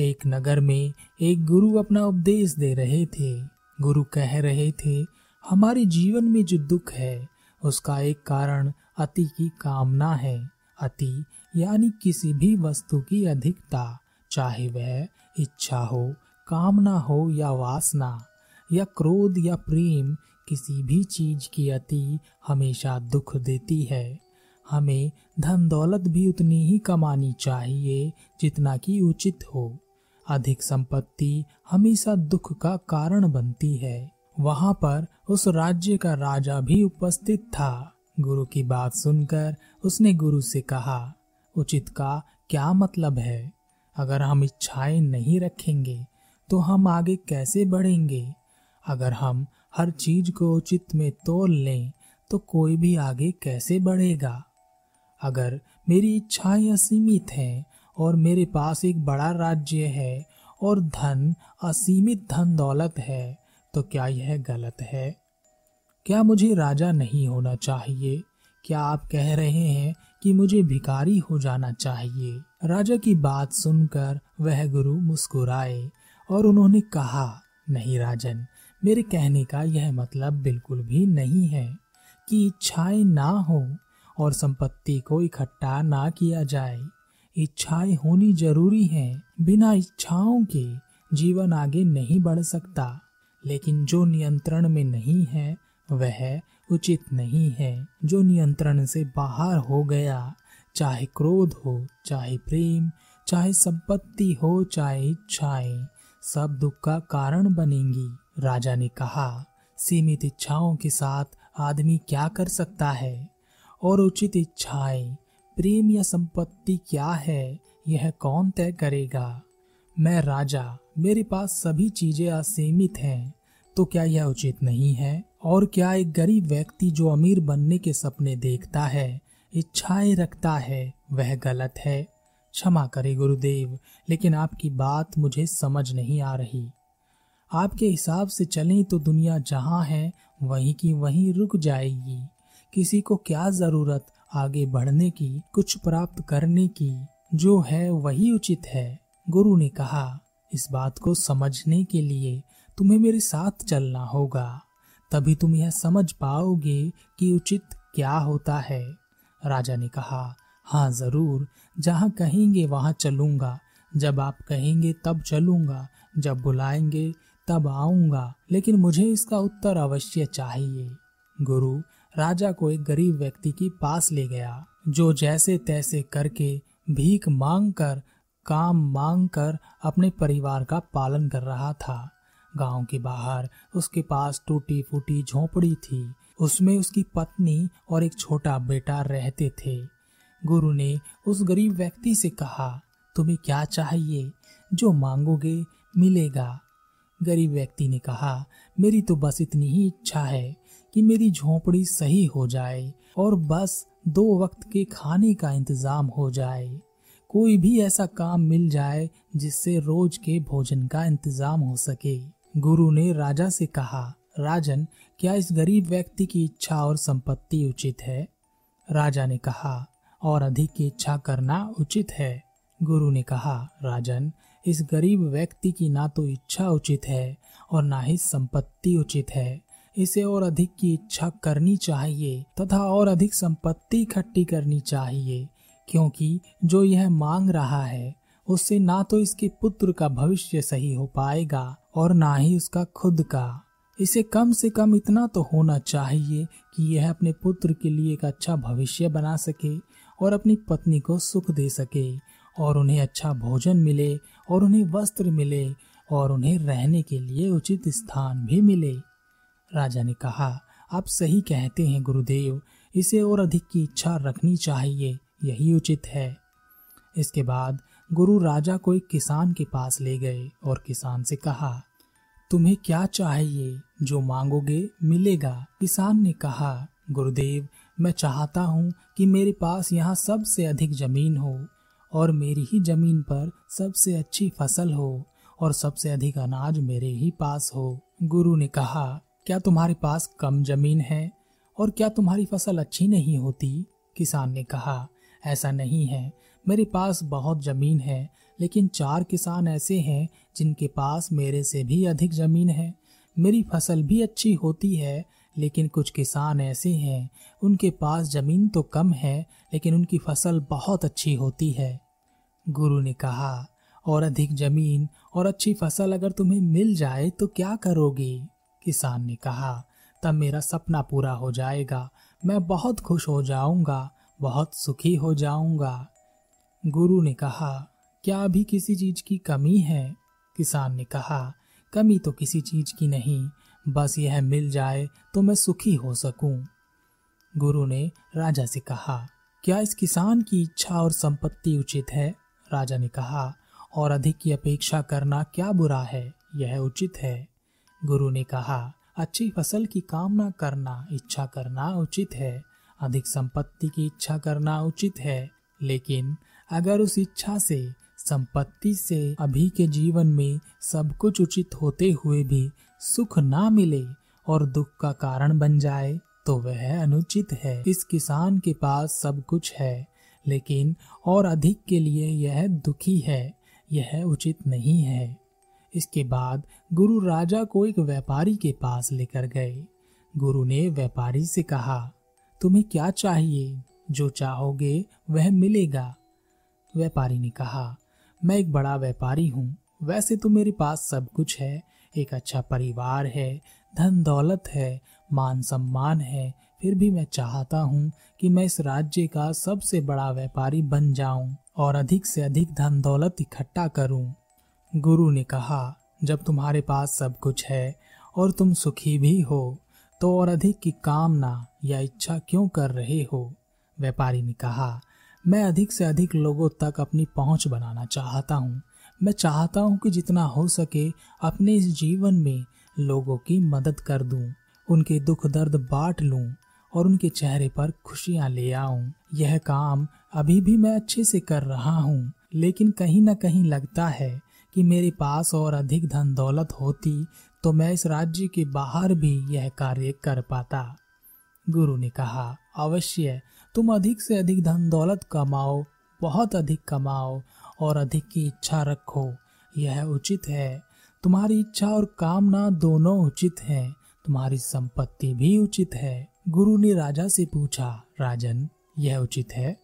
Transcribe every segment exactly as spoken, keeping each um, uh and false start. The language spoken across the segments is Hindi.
एक नगर में एक गुरु अपना उपदेश दे रहे थे। गुरु कह रहे थे, हमारे जीवन में जो दुख है उसका एक कारण अति की कामना है। अति यानी किसी भी वस्तु की अधिकता, चाहे वह इच्छा हो, कामना हो या वासना या क्रोध या प्रेम, किसी भी चीज की अति हमेशा दुख देती है। हमें धन दौलत भी उतनी ही कमानी चाहिए जितना कि उचित हो। अधिक संपत्ति हमेशा दुख का कारण बनती है। वहां पर उस राज्य का राजा भी उपस्थित था। गुरु की बात सुनकर उसने गुरु से कहा, उचित का क्या मतलब है? अगर हम इच्छाएं नहीं रखेंगे तो हम आगे कैसे बढ़ेंगे? अगर हम हर चीज को उचित में तोल लें तो कोई भी आगे कैसे बढ़ेगा? अगर मेरी इच्छाएं असीमित हैं और मेरे पास एक बड़ा राज्य है और धन असीमित धन दौलत है तो क्या यह गलत है? क्या मुझे राजा नहीं होना चाहिए? क्या आप कह रहे हैं कि मुझे भिखारी हो जाना चाहिए? राजा की बात सुनकर वह गुरु मुस्कुराए और उन्होंने कहा, नहीं राजन, मेरे कहने का यह मतलब बिल्कुल भी नहीं है कि इच्छाएं ना हो और संपत्ति को इकट्ठा ना किया जाए। इच्छाएं होनी जरूरी हैं। बिना इच्छाओं के जीवन आगे नहीं बढ़ सकता, लेकिन जो नियंत्रण में नहीं है वह उचित नहीं है। जो नियंत्रण से बाहर हो गया, चाहे क्रोध हो, चाहे प्रेम, चाहे संपत्ति हो, चाहे इच्छाएं, सब दुख का कारण बनेंगी। राजा ने कहा, सीमित इच्छाओं के साथ आदमी क्या कर सकता है? और उचित इच्छाएं, प्रेम या संपत्ति क्या है, यह कौन तय करेगा? मैं राजा, मेरे पास सभी चीजें असीमित हैं, तो क्या यह उचित नहीं है? और क्या एक गरीब व्यक्ति जो अमीर बनने के सपने देखता है, इच्छाएं रखता है, वह गलत है? क्षमा करें गुरुदेव, लेकिन आपकी बात मुझे समझ नहीं आ रही। आपके हिसाब से चलें तो दुनिया जहां है वहीं की वहीं रुक जाएगी। किसी को क्या जरूरत आगे बढ़ने की, कुछ प्राप्त करने की? जो है वही उचित है। गुरु ने कहा, इस बात को समझने के लिए तुम्हें मेरे साथ चलना होगा, तभी तुम यह समझ पाओगे कि उचित क्या होता है। राजा ने कहा, हाँ जरूर, जहाँ कहेंगे वहाँ चलूंगा, जब आप कहेंगे तब चलूंगा, जब बुलाएंगे तब आऊंगा, लेकिन मुझे इसका उत्तर अवश्य चाहिए। गुरु राजा को एक गरीब व्यक्ति के पास ले गया, जो जैसे तैसे करके भीख मांगकर, काम मांगकर अपने परिवार का पालन कर रहा था। गांव के बाहर उसके पास टूटी फूटी झोपड़ी थी, उसमें उसकी पत्नी और एक छोटा बेटा रहते थे। गुरु ने उस गरीब व्यक्ति से कहा, तुम्हें क्या चाहिए? जो मांगोगे मिलेगा। गरीब व्यक्ति ने कहा, मेरी तो बस इतनी ही इच्छा है कि मेरी झोपड़ी सही हो जाए और बस दो वक्त के खाने का इंतजाम हो जाए। कोई भी ऐसा काम मिल जाए जिससे रोज के भोजन का इंतजाम हो सके। गुरु ने राजा से कहा, राजन, क्या इस गरीब व्यक्ति की इच्छा और संपत्ति उचित है? राजा ने कहा, और अधिक की इच्छा करना उचित है। गुरु ने कहा, राजन, इस गरीब व्यक्ति की ना तो इच्छा उचित है और ना ही संपत्ति उचित है। इसे और अधिक की इच्छा करनी चाहिए तथा और अधिक संपत्ति इकट्ठी करनी चाहिए, क्योंकि जो यह मांग रहा है उससे ना तो इसके पुत्र का भविष्य सही हो पाएगा और ना ही उसका खुद का। इसे कम से कम इतना तो होना चाहिए कि यह अपने पुत्र के लिए एक अच्छा भविष्य बना सके और अपनी पत्नी को सुख दे सके और उन्हें अच्छा भोजन मिले और उन्हें वस्त्र मिले और उन्हें रहने के लिए उचित स्थान भी मिले। राजा ने कहा, आप सही कहते हैं गुरुदेव, इसे और अधिक की इच्छा रखनी चाहिए, यही उचित है। इसके बाद गुरु राजा को एक किसान के पास ले गए और किसान से कहा, तुम्हें क्या चाहिए? जो मांगोगे मिलेगा। किसान ने कहा, गुरुदेव, मैं चाहता हूँ कि मेरे पास यहाँ सबसे अधिक जमीन हो और मेरी ही जमीन पर सबसे अच्छी फसल हो और सबसे अधिक अनाज मेरे ही पास हो। गुरु ने कहा, क्या तुम्हारे पास कम जमीन है और क्या तुम्हारी फसल अच्छी नहीं होती? किसान ने कहा, ऐसा नहीं है, मेरे पास बहुत जमीन है, लेकिन चार किसान ऐसे हैं जिनके पास मेरे से भी अधिक ज़मीन है। मेरी फसल भी अच्छी होती है, लेकिन कुछ किसान ऐसे हैं उनके पास ज़मीन तो कम है लेकिन उनकी फसल बहुत अच्छी होती है। गुरु ने कहा, और अधिक ज़मीन और अच्छी फसल अगर तुम्हें मिल जाए तो क्या करोगे? किसान ने कहा, तब मेरा सपना पूरा हो जाएगा, मैं बहुत खुश हो जाऊंगा, बहुत सुखी हो जाऊंगा। गुरु ने कहा, क्या अभी किसी चीज़ की कमी है? किसान ने कहा, कमी तो किसी चीज़ की नहीं, बस यह मिल जाए तो मैं सुखी हो सकूं। गुरु ने राजा से कहा, क्या इस किसान की इच्छा और संपत्ति उचित है? राजा ने कहा, और अधिक की अपेक्षा करना क्या बुरा है, यह उचित है। गुरु ने कहा, अच्छी फसल की कामना करना इच्छा करना उचित है, अधिक संपत्ति की इच्छा करना उचित है, लेकिन अगर उस इच्छा से संपत्ति से अभी के जीवन में सब कुछ उचित होते हुए भी सुख ना मिले और दुख का कारण बन जाए तो वह अनुचित है। इस किसान के पास सब कुछ है लेकिन और अधिक के लिए यह दुखी है, यह उचित नहीं है। इसके बाद गुरु राजा को एक व्यापारी के पास लेकर गए। गुरु ने व्यापारी से कहा, तुम्हें क्या चाहिए? जो चाहोगे वह मिलेगा। व्यापारी ने कहा, मैं एक बड़ा व्यापारी हूँ, वैसे तो मेरे पास सब कुछ है, एक अच्छा परिवार है, धन दौलत है, मान सम्मान है, फिर भी मैं चाहता हूँ कि मैं इस राज्य का सबसे बड़ा व्यापारी बन जाऊँ और अधिक से अधिक धन दौलत इकट्ठा करूँ। गुरु ने कहा, जब तुम्हारे पास सब कुछ है और तुम सुखी भी हो तो और अधिक की कामना या इच्छा क्यों कर रहे हो? व्यापारी ने कहा, मैं अधिक से अधिक लोगों तक अपनी पहुंच बनाना चाहता हूं। मैं चाहता हूं कि जितना हो सके अपने इस जीवन में लोगों की मदद कर दूं, उनके दुख दर्द बांट लूं और उनके चेहरे पर खुशियां ले आऊं। यह काम अभी भी मैं अच्छे से कर रहा हूं, लेकिन कहीं ना कहीं लगता है कि मेरे पास और अधिक धन दौलत होती तो मैं इस राज्य के बाहर भी यह कार्य कर पाता। गुरु ने कहा, अवश्य तुम अधिक से अधिक धन दौलत कमाओ, बहुत अधिक कमाओ और अधिक की इच्छा रखो, यह उचित है। तुम्हारी इच्छा और कामना दोनों उचित हैं, तुम्हारी संपत्ति भी उचित है। गुरु ने राजा से पूछा, राजन यह उचित है?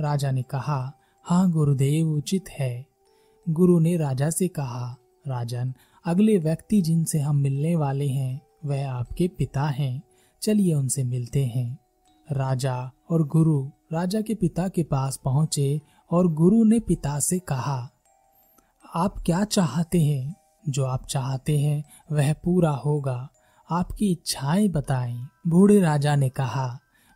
राजा ने कहा, हाँ गुरुदेव उचित है। गुरु ने राजा से कहा, राजन अगले व्यक्ति जिनसे हम मिलने वाले हैं वह आपके पिता हैं, चलिए उनसे मिलते हैं। राजा और गुरु राजा के पिता के पास पहुंचे और गुरु ने पिता से कहा, आप क्या चाहते हैं? जो आप चाहते हैं वह पूरा होगा, आपकी इच्छाएं बताएं। बूढ़े राजा ने कहा,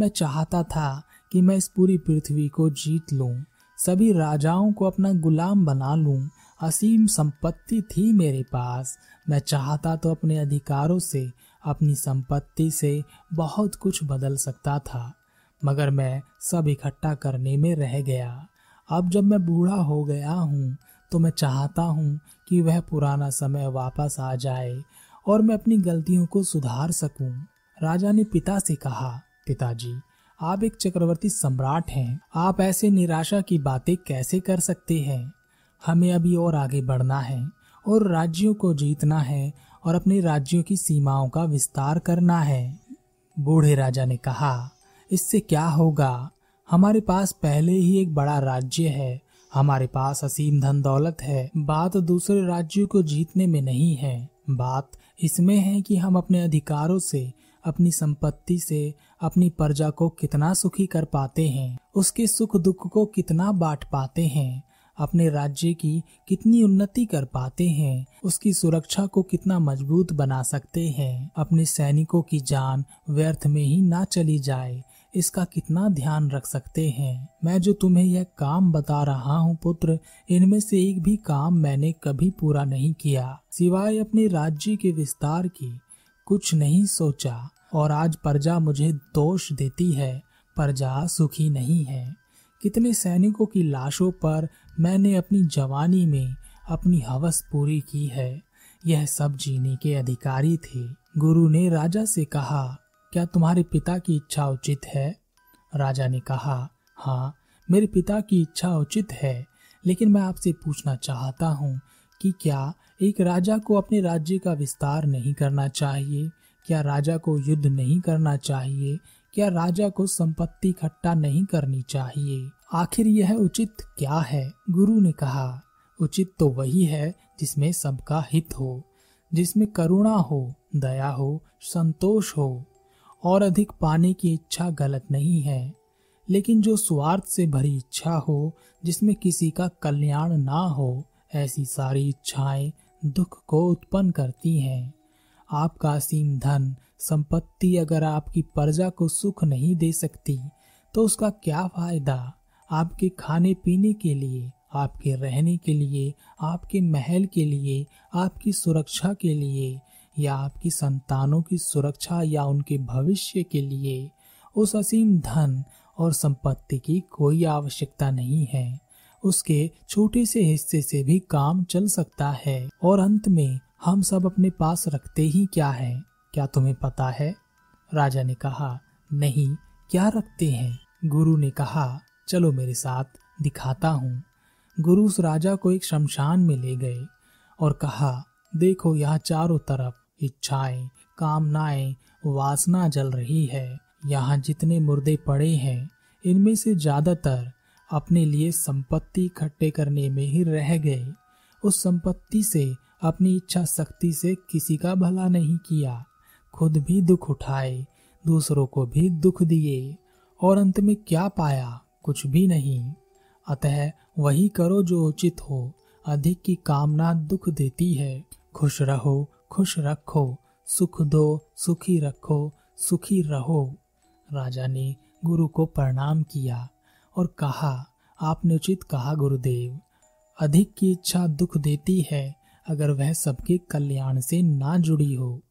मैं चाहता था कि मैं इस पूरी पृथ्वी को जीत लूं, सभी राजाओं को अपना गुलाम बना लूं, असीम संपत्ति थी मेरे पास, मैं चाहता तो अपने अधिकारों से अपनी संपत्ति से बहुत कुछ बदल सकता था, मगर मैं सब इकट्ठा करने में रह गया। अब जब मैं बूढ़ा हो गया हूँ तो मैं चाहता हूँ कि वह पुराना समय वापस आ जाए और मैं अपनी गलतियों को सुधार सकूँ। राजा ने पिता से कहा, पिताजी आप एक चक्रवर्ती सम्राट हैं, आप ऐसे निराशा की बातें कैसे कर सकते हैं? हमें अभी और आगे बढ़ना है और राज्यों को जीतना है और अपने राज्यों की सीमाओं का विस्तार करना है। बूढ़े राजा ने कहा, इससे क्या होगा? हमारे पास पहले ही एक बड़ा राज्य है, हमारे पास असीम धन दौलत है, बात दूसरे राज्यों को जीतने में नहीं है, बात इसमें है कि हम अपने अधिकारों से अपनी संपत्ति से अपनी प्रजा को कितना सुखी कर पाते हैं, उसके सुख दुख को कितना बांट पाते हैं, अपने राज्य की कितनी उन्नति कर पाते हैं, उसकी सुरक्षा को कितना मजबूत बना सकते हैं, अपने सैनिकों की जान व्यर्थ में ही ना चली जाए इसका कितना ध्यान रख सकते हैं। मैं जो तुम्हें यह काम बता रहा हूँ पुत्र, इनमें से एक भी काम मैंने कभी पूरा नहीं किया, सिवाय अपने राज्य के विस्तार की कुछ नहीं सोचा, और आज प्रजा मुझे दोष देती है, प्रजा सुखी नहीं है। कितने सैनिकों की लाशों पर मैंने अपनी जवानी में अपनी हवस पूरी की है, यह सब जीने के अधिकारी थे। गुरु ने राजा से कहा, क्या तुम्हारे पिता की इच्छा उचित है? राजा ने कहा, हाँ मेरे पिता की इच्छा उचित है, लेकिन मैं आपसे पूछना चाहता हूँ कि क्या एक राजा को अपने राज्य का विस्तार नहीं करना चाहिए? क्या राजा को युद्ध नहीं करना चाहिए? क्या राजा को संपत्ति इकट्ठा नहीं करनी चाहिए? आखिर यह उचित क्या है? गुरु ने कहा, उचित तो वही है जिसमें सबका हित हो, जिसमें करुणा हो, दया हो, संतोष हो। और अधिक पाने की इच्छा गलत नहीं है, लेकिन जो स्वार्थ से भरी इच्छा हो, जिसमें किसी का कल्याण ना हो, ऐसी सारी इच्छाएं दुख को उत्पन्न करती हैं। आपका असीम धन संपत्ति अगर आपकी प्रजा को सुख नहीं दे सकती तो उसका क्या फायदा? आपके खाने पीने के लिए, आपके रहने के लिए, आपके महल के लिए, आपकी सुरक्षा के लिए, या आपकी संतानों की सुरक्षा या उनके भविष्य के लिए उस असीम धन और संपत्ति की कोई आवश्यकता नहीं है। उसके छोटे से हिस्से से भी काम चल सकता है। और अंत में हम सब अपने पास रखते ही क्या है? क्या तुम्हें पता है? राजा ने कहा, नहीं, क्या रखते हैं? गुरु ने कहा, चलो मेरे साथ, दिखाता हूँ। गुरु उस राजा को एक शमशान में ले गए और कहा, देखो यहाँ चारों तरफ इच्छाएं, कामनाएं, वासना जल रही है। यहाँ जितने मुर्दे पड़े हैं इनमें से ज्यादातर अपने लिए संपत्ति इकट्ठे करने में ही रह गए। उस संपत्ति से, अपनी इच्छा शक्ति से किसी का भला नहीं किया, खुद भी दुख उठाए, दूसरों को भी दुख दिए, और अंत में क्या पाया? कुछ भी नहीं। अतः वही करो जो उचित हो। अधिक की कामना दुख देती है। खुश रहो, खुश रखो, सुख दो, सुखी रखो, सुखी रहो। राजा ने गुरु को प्रणाम किया और कहा, आपने उचित कहा गुरुदेव। अधिक की इच्छा दुख देती है अगर वह सबके कल्याण से ना जुड़ी हो।